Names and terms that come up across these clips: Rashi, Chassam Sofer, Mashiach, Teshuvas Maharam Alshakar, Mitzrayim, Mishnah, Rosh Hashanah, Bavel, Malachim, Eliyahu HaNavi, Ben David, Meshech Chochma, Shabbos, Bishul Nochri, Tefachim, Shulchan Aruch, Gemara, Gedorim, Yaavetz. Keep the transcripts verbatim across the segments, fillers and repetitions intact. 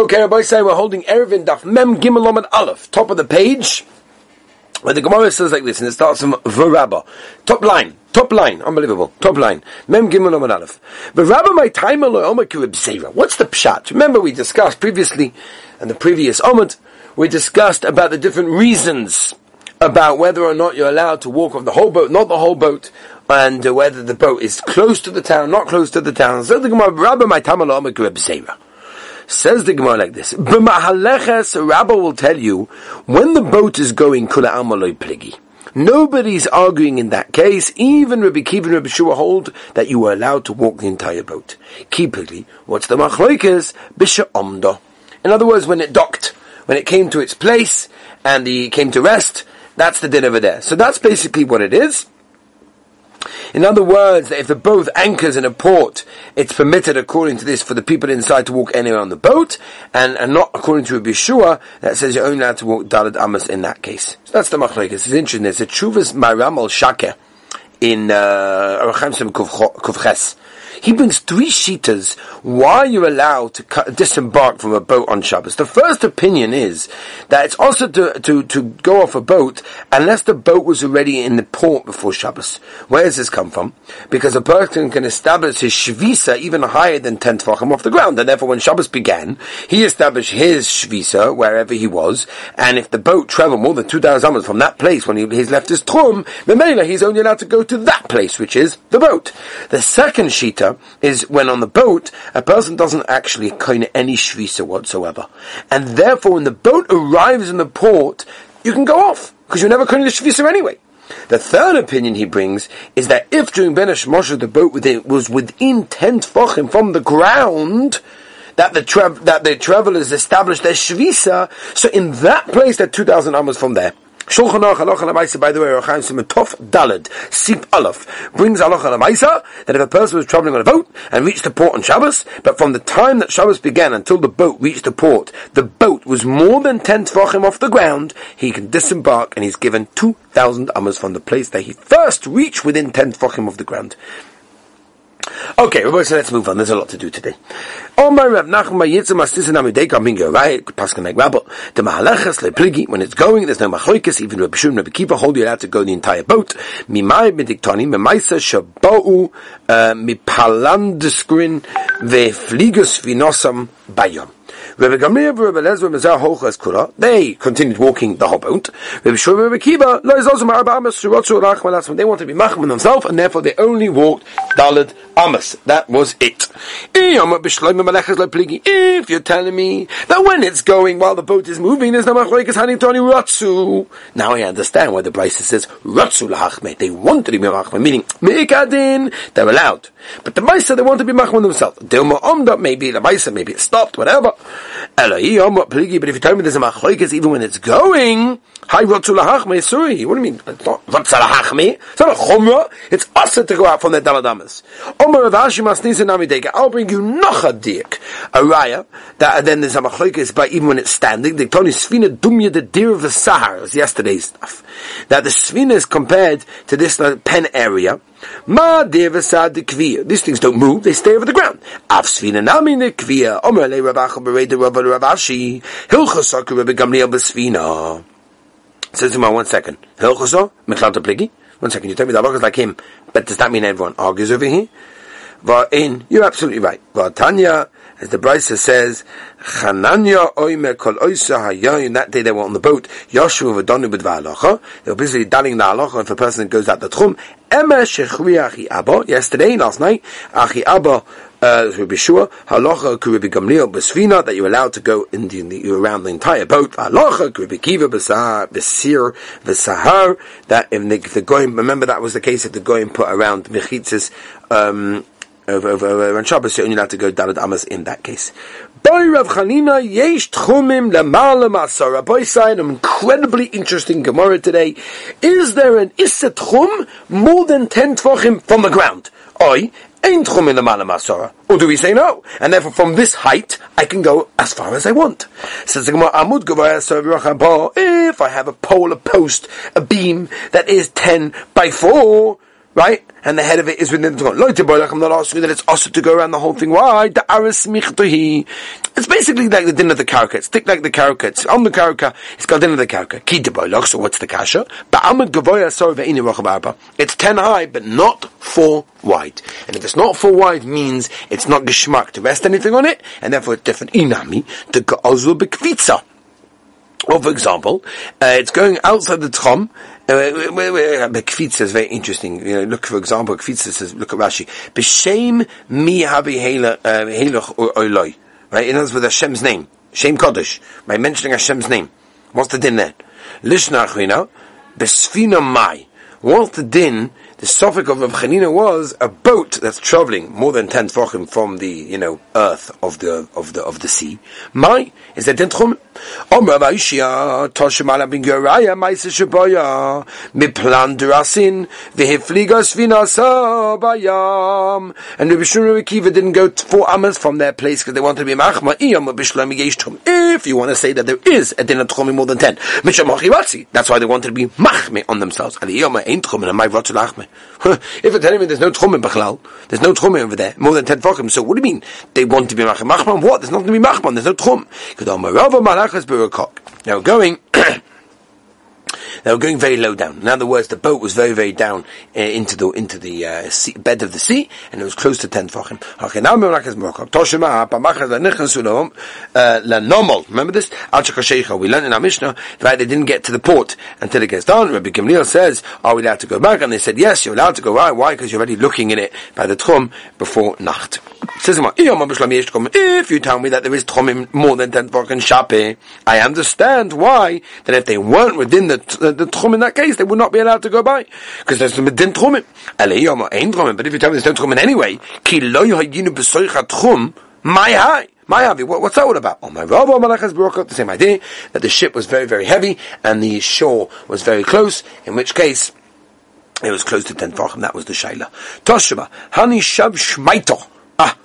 Okay, Rabbi say we're holding Erev in Daf Mem Gimel Lamed Aleph, top of the page, where the Gemara says like this, and it starts from V'Rabba. Top line, top line, unbelievable, top line. Mem Gimel Lamed Aleph. V'Rabba my time aloy Omer Kirib Zera. What's the pshat? Remember we discussed previously, and the previous Omer, we discussed about the different reasons about whether or not you're allowed to walk on the whole boat, not the whole boat, and uh, whether the boat is close to the town, not close to the town. So the Gemara, Rabba my time aloy Omer Kirib Zera. Says the Gemara like this, B'mahaleches, Rabbi will tell you, when the boat is going, Kula Amaloi Pligi. Nobody's arguing in that case, even Rabbi Kiva and Rabbi Shua hold that you were allowed to walk the entire boat. Kipili, what's the machloikes? Bisha Omdo. In other words, when it docked, when it came to its place, and he came to rest, that's the din over there. So that's basically what it is. In other words, that if the boat anchors in a port, it's permitted, according to this, for the people inside to walk anywhere on the boat, and, and not according to Rabbi Yeshua, that says you're only allowed to walk Daled Amas in that case. So that's the machlokes. It's interesting. It's a Teshuvas Maharam Alshakar in uh Aruch Kufches. He brings three shitas why you're allowed to cut, disembark from a boat on Shabbos. The first opinion is that it's also to, to, to go off a boat unless the boat was already in the port before Shabbos. Where does this come from? Because a person can establish his shvisa even higher than ten tefachim off the ground, and therefore when Shabbos began, he established his shvisa wherever he was, and if the boat traveled more than two thousand amos from that place when he, he's left his trum, Memela, he's only allowed to go to that place, which is the boat. The second shita is when on the boat, a person doesn't actually coin any shvisa whatsoever. And therefore, when the boat arrives in the port, you can go off, because you're never coining the shvisa anyway. The third opinion he brings is that if during Ben HaShemosha the boat within, was within ten tefachim from the ground, that the tra- that the travelers established their shvisa, so in that place, they're two thousand amos from there. Shulchan Aruch Halacha L'Maisa, by the way, Rochaim Simatov Dalad Sif Aleph brings Halacha L'Maisa that if a person was traveling on a boat and reached the port on Shabbos, but from the time that Shabbos began until the boat reached the port, the boat was more than ten tefachim off the ground, he can disembark and he's given two thousand amos from the place that he first reached within ten tefachim of the ground. Okay, so let's move on. There's a lot to do today. When it's going, there's no machlokes. Even Rabbi Shimon, Rabbi Kiva hold you allowed to go the entire boat. Rabbi Gamliel, Rabbi Elazar, Mizar Hochas Kula. They continued walking the whole boat. Rabbi Shua, Rabbi Kiva, Lo Yizozim Arba Amos, Shirotzu Rachman Atzman. They wanted to be machman themselves, and therefore they only walked Daled Amos. That was it. If you're telling me that when it's going while the boat is moving, there's no machlokas hanim tani ratzu. Now I understand why the Brisa says ratzu lahachme. They wanted to be machman, meaning meikadin. They're allowed, but the Brisa they want to be machman themselves. Dilma omda. Maybe the Brisa, maybe it stopped, whatever. But if you tell me there's a machlokas even when it's going, hi ratzu lahachme. Sorry, what do you mean? It's not ratzu lahachme. It's not a chumra. It's asur to go out from the Daled Amos. I'll bring you noch a dirk, a raya, that then there's a machlokas by even when it's standing. The Tony Svina Dumya, the deer of the Sahara, is yesterday's stuff. That the Svina is compared to this like, pen area. Ma devasad the kvia. These things don't move; they stay over the ground. Av svina nami the kvia. Omer le Rabbacha bereda Rabba Rabashi. Hilchosaku Rabbi Gamliel besvina. Says to my one second. Hilchosah mitlanta pligi. One second, you tell me that is like him, but does that mean everyone argues over here? Va'in, you're absolutely right. Va'tanya, as the Brisa says, Chananya oimer kol oisa hayayin. That day they were on the boat. Yoshu v'donu b'dvar halacha. They were busy daling the halacha. If a person goes out the tchum, Emma shechriya achi abba. Yesterday, last night, achi abba. Uh, Rabbi Shua, halacha k'Rabbi Gamliel b'svina, that you're allowed to go in the, in the around the entire boat. Halacha k'Rabbi Kiva b'sir v'sahar, that if the goyim, remember that was the case if the goyim put around mechitzas um over over over Shabbos, you're only allowed to go Daled Amos in that case. By Rav Chanina, yesh tchumim lemala masara. By sign, an incredibly interesting Gemara today. Is there an iset tchum more than ten tefachim from the ground? Oi. Or do we say no? And therefore from this height, I can go as far as I want. Says the Gemara, if I have a pole, a post, a beam that is ten by four, right? And the head of it is within the Torah. I'm not asking you that it's also to go around the whole thing. Why? The aris michtohi. It's basically like the din of the karka. It's thick like the karka. It's on the karka. It's got din of the karka. Ki de boilach. So what's the kasha? It's ten high, but not four wide. And if it's not four wide, means it's not geschmack to rest anything on it, and therefore it's different. Inami the gaozul bekvitza. Well, for example, uh, it's going outside the tchum. Bekvitza is very interesting. You know, look, for example, Bekvitza says, look at Rashi. B'shem mi habi heilach oloi. Right? In other words, with Hashem's name. Shem Kodesh. By mentioning Hashem's name. What's the din there? Lishna achvina. B'sfina mai. What's the din? The suffix of Rav Chanina was a boat that's traveling more than ten tefachim from the, you know, earth of the of the of the sea. My is that tentrum? Omra vayishia toshimala bin goraya maise shebaya miplanderasin vehifligas vinasa bayam. And Rabbi Shimon Bar Akiva didn't go four amas from their place because they wanted to be machma iyam b'shlomi geishtrum. If you want to say that there is a din tchumi more than ten, that's why they wanted to be machme on themselves. Aliyama ain't tchum and my v'atzlachme. If you're telling me there's no tchum in Bechlal, there's no tchum over there, more than ten tefachim, so what do you mean? They want to be machman? Machman what? There's not going to be machman, there's no tchum. They were going, they were going very low down. In other words, the boat was very, very down uh, into the into the uh, sea, bed of the sea, and it was close to ten tefachim. Uh, remember this? We learned in our Mishnah, right, they didn't get to the port until it gets done. Rabbi Gamliel says, are we allowed to go back? And they said, yes, you're allowed to go. Right? Why? Because you're already looking in it by the tchum before Nacht. If you tell me that there is tchum more than ten tefachim shape, I understand why, that if they weren't within the The, the tchum in that case, they would not be allowed to go by because there's no din tchum. Eliyama ain't tchum, but if you tell me there's no tchum anyway, ki lo yinu b'soicha tchum, my high, my high. What's that all about? Oh my Rabbi Malachas Baruch the same idea that the ship was very, very heavy and the shore was very close. In which case, it was close to ten tefachim. That was the shaila. Toshima hani shav shmaito. Ah.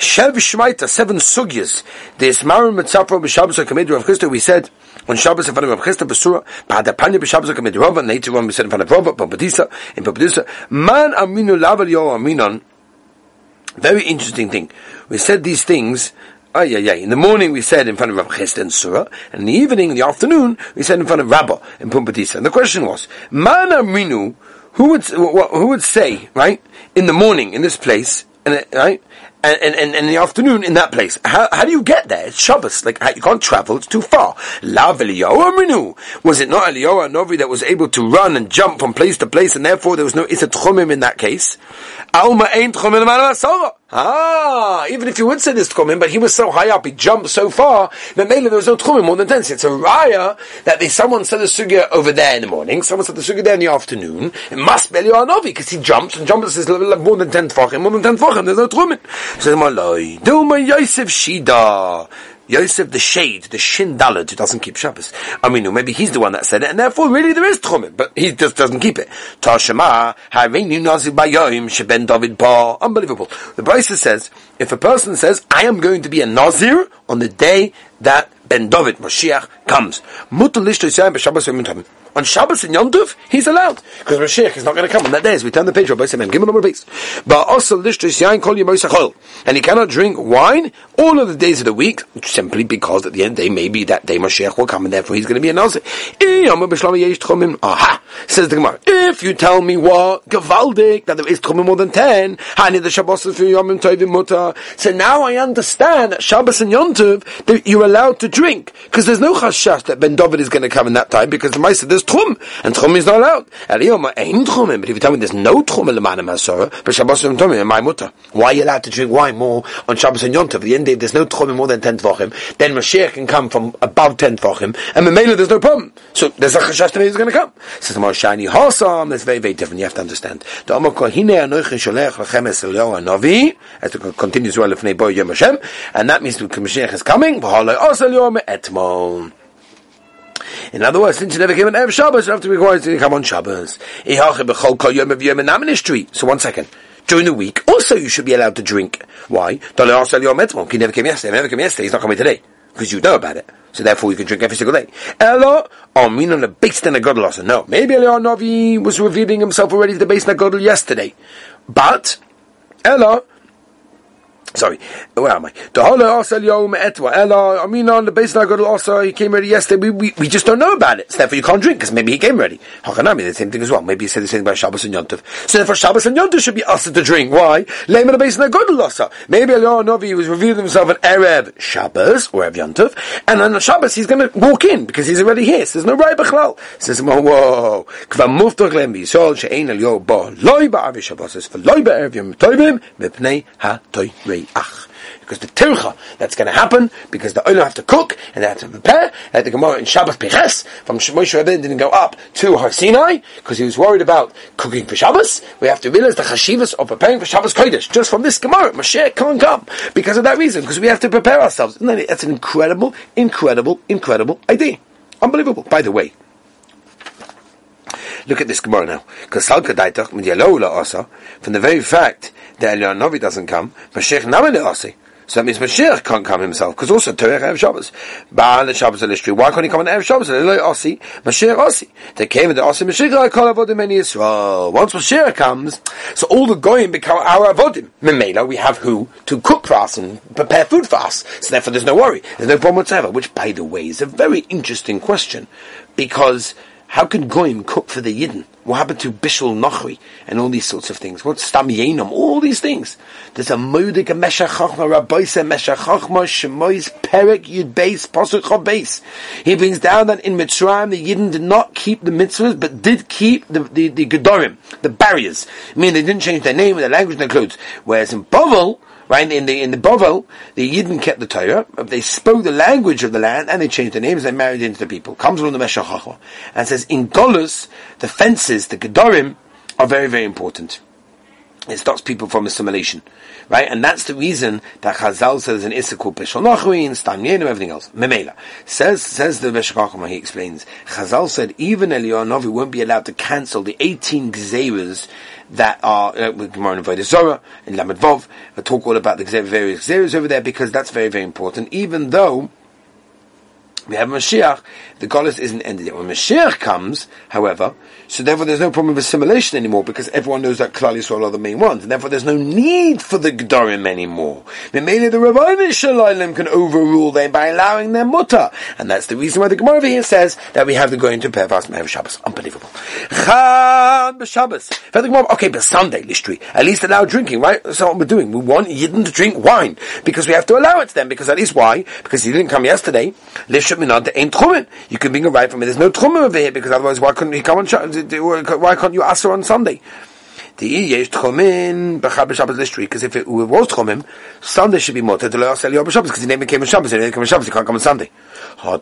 Shev Shmaita, seven sugyas. This Marim Mitzapro B'Shabbos HaKamid Rav Chista, we said, on Shabbos in front of Rav Chista, B'Sura, B'Hadapanya B'Shabbos HaKamid Rav, and later on we said in front of Rav, B'Badisa, in B'Badisa, Man Aminu Laval Yo Aminon. Very interesting thing. We said these things, ay, ay, ay. In the morning we said in front of Rav Chista and Surah, and in the evening, in the afternoon, we said in front of Rabbah in Pumbedisa. And the question was, Man Aminu, who would, who would say, right, in the morning, in this place, and, right, And, and, and in the afternoon in that place. How, how do you get there? It's Shabbos. Like, you can't travel. It's too far. Lav Eliyahu Aminu. Was it not Eliyahu HaNavi that was able to run and jump from place to place and therefore there was no Issa Tchumim in that case? Alma Ein Tchumim Ma'ala Masara. Ah, even if you would say this Tchumim, but he was so high up, he jumped so far, that mainly there was no Tchumim more than ten. So it's a raya that they, someone said the sugya over there in the morning, someone said the sugya there in the afternoon. It must be Eliyahu HaNavi because he jumps and jumps and says more than ten Tchumim, more than ten Tchumim. There's no Tchumim. So Malay, do my Yosef Shida. Yosef the shade, the Shin Dalad, who doesn't keep Shabbos. I mean, maybe he's the one that said it, and therefore really there is Tchumim, but he just doesn't keep it. Tashema, Hareinu Nazir Bayom, Sheben David Bar. Unbelievable. The Brisa says, if a person says, I am going to be a Nazir on the day that Ben David, Mashiach, comes. On Shabbos and Yom Tov, he's allowed. Because Mashiach is not going to come on that day. As we turn the page, Rabbi Simon, give him a piece. But also, and he cannot drink wine all of the days of the week, simply because at the end of the day, maybe that day Mashiach will come and therefore he's going to be a Nazir. Aha! Says the Gemara, if you tell me what, Gevaldik, that there is Tchumim more than ten, so now I understand that Shabbos and Yom Tov, that you're allowed to drink. Drink, because there's no chashash that Ben David is going to come in that time, because the Ma'aseh there's tchum, and tchum is not allowed. Eliyoma ain't tchumim, but if you tell me there's no tchum in the Ma'anam HaSorah, but Shabbos and Yom Tov, my mutter. Why are you allowed to drink wine more on Shabbos and Yom Tov? At the end of there's no tchum in more than ten tefachim, then Mashiach can come from above ten tefachim, and Mamela there's no problem. So there's a chashash that he's going to come. Says the Shani Hassam, that's very, very different, you have to understand. The Amar Kohine Anoichin Sholech Lachem Es Eliyahu HaNavi, as it continues well if Nebo Yom Hashem, and that means Mashiach is coming, V'halei Asa Eliyahu Etmon. In other words, since you never came on Erev Shabbos, you have to be required to come on Shabbos. So one second. During the week, also you should be allowed to drink. Why? He never came yesterday. He never came yesterday. He's not coming today. because you know about it. So therefore you can drink every single day. Elo, Aminon leBeis Nagodl. No, maybe Eliyahu HaNavi was revealing himself already to the Beis Nagodl yesterday. But, Elo, sorry, where am I? The Holo also Eliyahu Me'etwa. Elo, Aminon leBeis Nagodl also, he came ready yesterday. We, we, we just don't know about it. So therefore you can't drink, because maybe he came ready. Hakanami, the same thing as well. Maybe he said the same thing about Shabbos and Yom Tov. So therefore Shabbos and Yom Tov should be asked to drink. Why? Leiman leBeis Nagodl also. Maybe Eliyahu HaNavi was revealing himself at Erev Shabbos, or Erev Yom Tov, and on Shabbos he's going to walk in, because he's already here. So there's no Rai Bechlal. Says, whoa, whoa. K'va muftach lehem v'yisol, she'ein Eliyahu bo, lo'i ba'avi Shabbos, v'lo'i ba'erev Yom Tovim, v'pnei ha'toirei. Because the tircha that's going to happen, because the oiler have to cook and they have to prepare, and the Gemara in Shabbat Peches from Moshe Rabbeinu didn't go up to Har Sinai because he was worried about cooking for Shabbos. We have to realize the chashivas of preparing for Shabbos Kodesh. Just from this Gemara, Mashiach can't come because of that reason, because we have to prepare ourselves. And that's an incredible, incredible, incredible idea, unbelievable. By the way, look at this Gemara now. Because from the very fact that Eliyahu HaNavi doesn't come, Mashiach Nami Le'asi. So that means Mashiach can't come himself, because also Torah Erev Shabbos. Baal Shabbos Elishri. Why can't he come on Erev Shabbos? Eliyahu Asi, Mashiach Asi. They came and the Asi Mashiach I call Avodim in Yisrael. Once Mashiach comes, so all the goyim become our Avodim. Memela, we have who to cook for us and prepare food for us. So therefore there's no worry. There's no problem whatsoever. Which, by the way, is a very interesting question, because how can goyim cook for the Yidden? What happened to Bishul Nochri and all these sorts of things? What's Stam Yenom? All these things. There's a Modig, a Meshach Chochma, Rabboiseh, Meshach Chochma, Shemois, Perek, Yud Beis, Posuk Chob Beis. He brings down that in Mitzrayim the Yidden did not keep the mitzvahs, but did keep the, the, the Gedorim, the barriers. I mean, they didn't change their name, their language, their clothes. Whereas in Bavel, right, in the in the Bavel, the Yidden kept the Torah, they spoke the language of the land, and they changed their names, they married into the people. Comes along the Meshach Chochma, and says, in Golus, the fences, the Gedorim, are very, very important. It stops people from assimilation, right? And that's the reason that Chazal says an Issa called Bishul Nachri and Stam Yenim, everything else. Memela says says the Meshach Chochma. He explains Chazal said even Eliyahu HaNavi won't be allowed to cancel the eighteen Gzeiras that are uh, with Gemara and Avodah Zorah and Lamed Vov. I talk all about the gzeir, various Gzeiras over there, because that's very, very important. Even though we have Mashiach, the Golus isn't ended yet. When Mashiach comes, however, so therefore there's no problem with assimilation anymore, because everyone knows that Klal Yisrael are the main ones, and therefore there's no need for the Gedorim anymore. Memele the Rabbanei Shel can overrule them by allowing their mutter, and that's the reason why the Gemara over here says that we have the going to Pervas Mehav Shabbos. Unbelievable. Chad B'Shabbos. Okay, but Sunday, Lishtri, at least allow drinking, right? That's what we're doing. We want Yidden to drink wine, because we have to allow it to them, because that is why, because he didn't come yesterday, Lishtri. You can bring a right from it. There's no Truman over here, because otherwise, why couldn't he come on? Why can't you ask her on Sunday? Because if it was Truman, Sunday should be more. Because his name became a Shabbos, and he became a Shabbos, he can't come on Sunday. And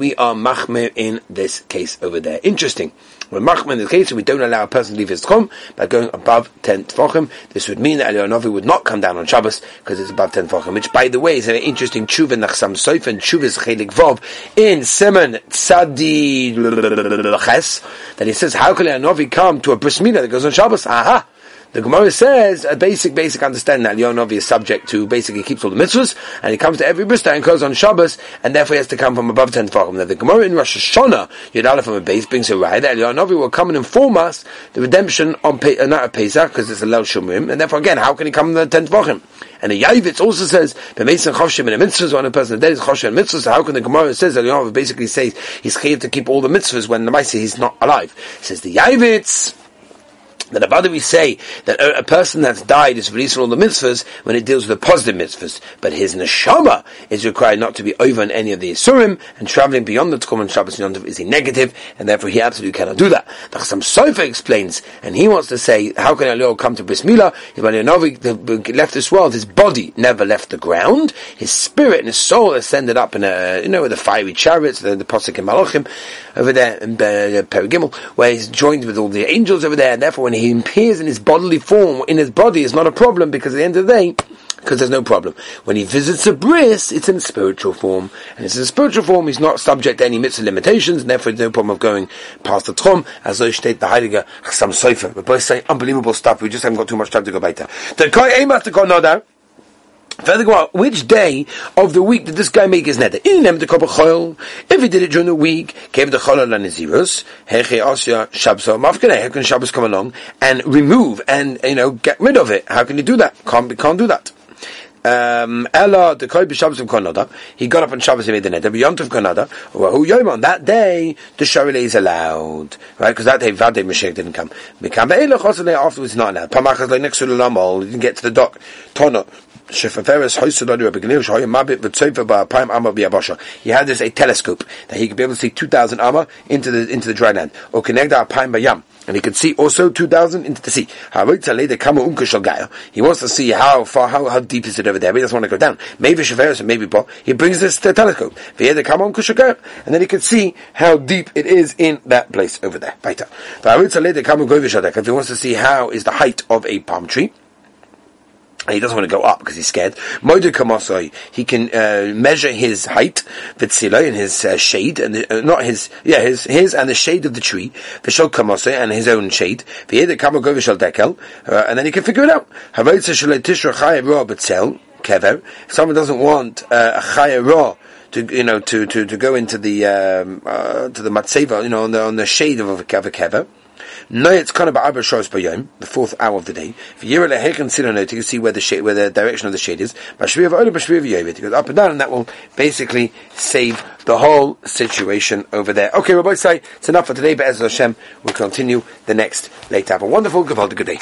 we are machmir in this case over there. Interesting. When Machman is the case, we don't allow a person to leave his tchum by going above ten tefachim. This would mean that Eliyahu HaNavi would not come down on Shabbos because it's above ten tefachim. Which, by the way, is an interesting tshuva in the Chassam Sofer and Teshuvas Chelik Vov in Simon Tzadi Ches that he says, "How can Eliyahu HaNavi come to a bris milah that goes on Shabbos?" Aha. The Gemara says a basic, basic understanding that Eliyahu HaNavi is subject to, basically keeps all the mitzvahs, and he comes to every bris and goes on Shabbos, and therefore he has to come from above ten tefachim. Now the Gemara in Rosh Hashanah, Yud Aleph from a base, brings a raya that Eliyahu HaNavi will come and inform us the redemption on Pe- uh, not at Pesach, because it's a Lel Shomrim, and therefore again, how can he come to the ten tefachim? And the Yaavetz also says, "B'meitzin choshev and mitzvahs." When a person is dead, is choshev and mitzvahs. So how can the Gemara says that Eliyahu HaNavi basically says he's chayav to keep all the mitzvahs when the Ma'aseh he's not alive? Says the Yaavetz. That about we say that a, a person that's died is released from all the mitzvahs when it deals with the positive mitzvahs, but his neshama is required not to be over on any of the isurim, and travelling beyond the Tchum on Shabbos and Yom Tov is a negative, and therefore he absolutely cannot do that. The Chassam Sofer explains, and he wants to say, how can Eliyahu come to Bris Milah? When Eliyahu left this world, his body never left the ground, his spirit and his soul ascended up in a, you know, with the fiery chariots, the, the Posuk in Malachim, over there, in Perigimel, where he's joined with all the angels over there, and therefore when he appears in his bodily form, in his body, is not a problem, because at the end of the day, because there's no problem. When he visits a bris, it's in spiritual form, and it's in spiritual form, he's not subject to any mitzvah limitations, and therefore there's no problem of going past the tchum, as though state the Heiliger Chassam Sofer. We both say unbelievable stuff, we just haven't got too much time to go back there. Which day of the week did this guy make his neder? If he did it during the week, how can Shabbos come along and remove and, you know, get rid of it? How can he do that? Can't, can't do that. Um, he got up on Shabbos, he made the neder. On that day, the Sharele is allowed, right? Because that day, Vade Mashiach didn't come. Afterwards, not allowed. He didn't get to the dock. Tono. He had this a telescope that he could be able to see two thousand amma into the into the dry land. Or connect our pine by yam. And he could see also two thousand into the sea. He wants to see how far how, how deep is it over there, but he doesn't want to go down. Maybe Shaveris and maybe Paul. He brings this to the telescope. And then he could see how deep it is in that place over there. If he wants to see how is the height of a palm tree. He doesn't want to go up because he's scared. He can uh, measure his height, v'tzilo, in his uh, shade, and the, uh, not his, yeah, his, his and the shade of the tree, v'shol kamoso, and his own shade, v'yede kamo go v'shol dekel, uh, and then he can figure it out. If someone doesn't want uh, a chaya ra to, you know, to, to, to go into the um, uh, to the matseva, you know, on the on the shade of a kever. No, it's kind of the fourth hour of the day. If you can see where the shade, where the direction of the shade is. It goes up and down, and that will basically save the whole situation over there. Okay, Rabbi Sai, it's enough for today. But as Hashem, we'll continue the next later. Have a wonderful, good day.